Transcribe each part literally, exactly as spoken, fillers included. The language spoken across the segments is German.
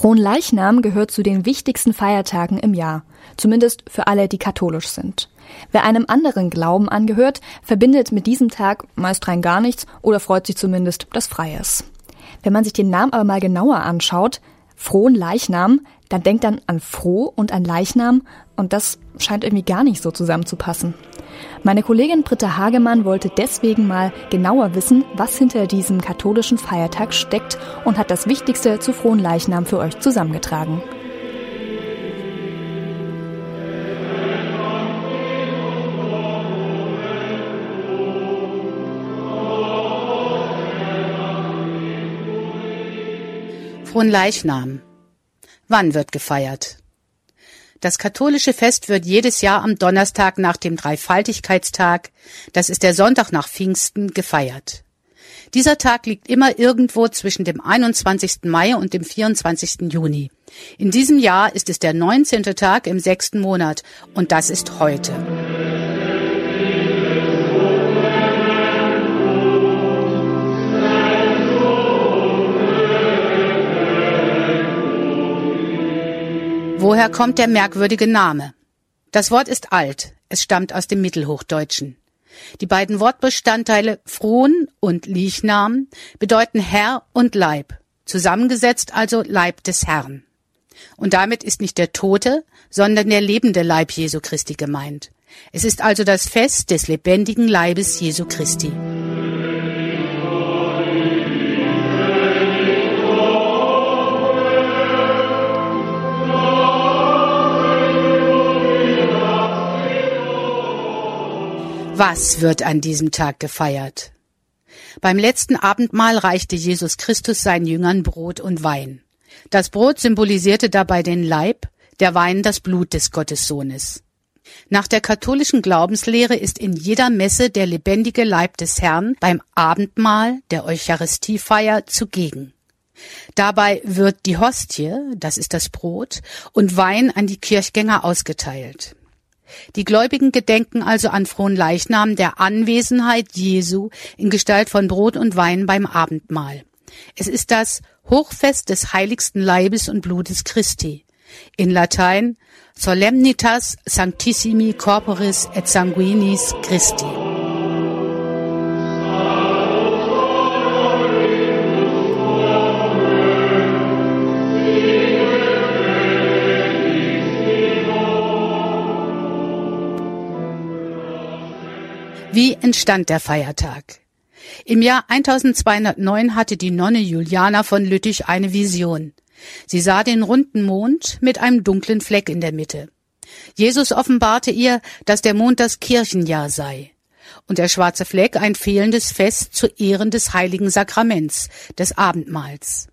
Fronleichnam gehört zu den wichtigsten Feiertagen im Jahr, zumindest für alle, die katholisch sind. Wer einem anderen Glauben angehört, verbindet mit diesem Tag meist rein gar nichts oder freut sich zumindest, dass frei ist. Wenn man sich den Namen aber mal genauer anschaut, Fronleichnam, dann denkt man an Froh und an Leichnam und das scheint irgendwie gar nicht so zusammenzupassen. Meine Kollegin Britta Hagemann wollte deswegen mal genauer wissen, was hinter diesem katholischen Feiertag steckt und hat das Wichtigste zu Fronleichnam für euch zusammengetragen. Fronleichnam. Wann wird gefeiert? Das katholische Fest wird jedes Jahr am Donnerstag nach dem Dreifaltigkeitstag, das ist der Sonntag nach Pfingsten, gefeiert. Dieser Tag liegt immer irgendwo zwischen dem einundzwanzigsten Mai und dem vierundzwanzigsten Juni. In diesem Jahr ist es der neunzehnte Tag im sechsten Monat und das ist heute. Woher kommt der merkwürdige Name? Das Wort ist alt, es stammt aus dem Mittelhochdeutschen. Die beiden Wortbestandteile Fron und Leichnam bedeuten Herr und Leib, zusammengesetzt also Leib des Herrn. Und damit ist nicht der tote, sondern der lebende Leib Jesu Christi gemeint. Es ist also das Fest des lebendigen Leibes Jesu Christi. Was wird an diesem Tag gefeiert? Beim letzten Abendmahl reichte Jesus Christus seinen Jüngern Brot und Wein. Das Brot symbolisierte dabei den Leib, der Wein das Blut des Gottessohnes. Nach der katholischen Glaubenslehre ist in jeder Messe der lebendige Leib des Herrn beim Abendmahl der Eucharistiefeier zugegen. Dabei wird die Hostie, das ist das Brot, und Wein an die Kirchgänger ausgeteilt. Die Gläubigen gedenken also an Fronleichnam der Anwesenheit Jesu in Gestalt von Brot und Wein beim Abendmahl. Es ist das Hochfest des heiligsten Leibes und Blutes Christi. In Latein Solemnitas Sanctissimi Corporis et Sanguinis Christi. Wie entstand der Feiertag? Im Jahr eintausendzweihundertneun hatte die Nonne Juliana von Lüttich eine Vision. Sie sah den runden Mond mit einem dunklen Fleck in der Mitte. Jesus offenbarte ihr, dass der Mond das Kirchenjahr sei und der schwarze Fleck ein fehlendes Fest zu Ehren des heiligen Sakraments, des Abendmahls.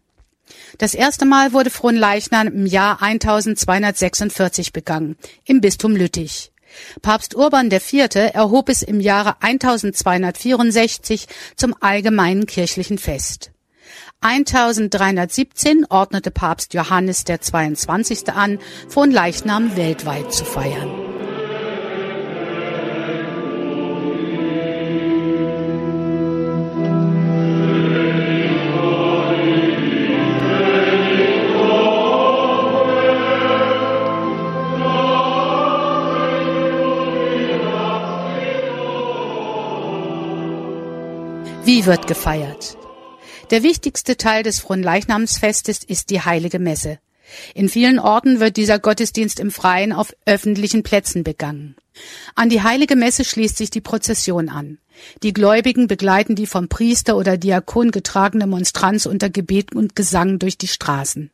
Das erste Mal wurde Fronleichnam im Jahr eintausendzweihundertsechsundvierzig begangen, im Bistum Lüttich. Papst Urban der Vierte erhob es im Jahre eintausendzweihundertvierundsechzig zum allgemeinen kirchlichen Fest. eintausenddreihundertsiebzehn ordnete Papst Johannes der zweiundzwanzigste an, Fronleichnam weltweit zu feiern. Wie wird gefeiert? Der wichtigste Teil des Fronleichnamsfestes ist die Heilige Messe. In vielen Orten wird dieser Gottesdienst im Freien auf öffentlichen Plätzen begangen. An die Heilige Messe schließt sich die Prozession an. Die Gläubigen begleiten die vom Priester oder Diakon getragene Monstranz unter Gebet und Gesang durch die Straßen.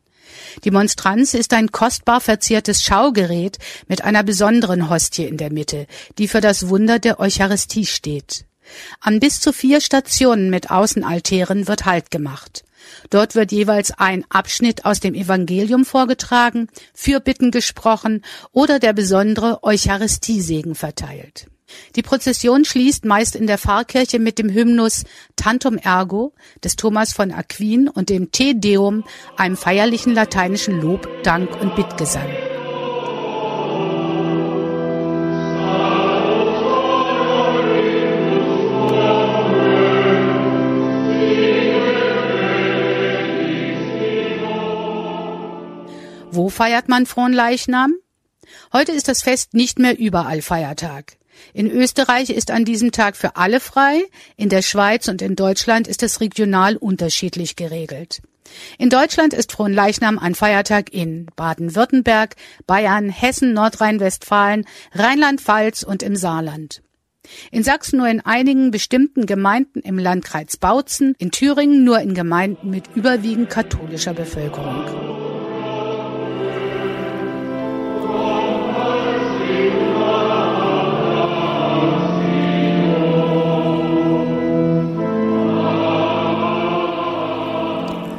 Die Monstranz ist ein kostbar verziertes Schaugerät mit einer besonderen Hostie in der Mitte, die für das Wunder der Eucharistie steht. An bis zu vier Stationen mit Außenaltären wird Halt gemacht. Dort wird jeweils ein Abschnitt aus dem Evangelium vorgetragen, Fürbitten gesprochen oder der besondere Eucharistiesegen verteilt. Die Prozession schließt meist in der Pfarrkirche mit dem Hymnus Tantum Ergo des Thomas von Aquin und dem Te Deum, einem feierlichen lateinischen Lob, Dank und Bittgesang. Wo feiert man Fronleichnam? Heute ist das Fest nicht mehr überall Feiertag. In Österreich ist an diesem Tag für alle frei, in der Schweiz und in Deutschland ist es regional unterschiedlich geregelt. In Deutschland ist Fronleichnam ein Feiertag in Baden-Württemberg, Bayern, Hessen, Nordrhein-Westfalen, Rheinland-Pfalz und im Saarland. In Sachsen nur in einigen bestimmten Gemeinden im Landkreis Bautzen, in Thüringen nur in Gemeinden mit überwiegend katholischer Bevölkerung.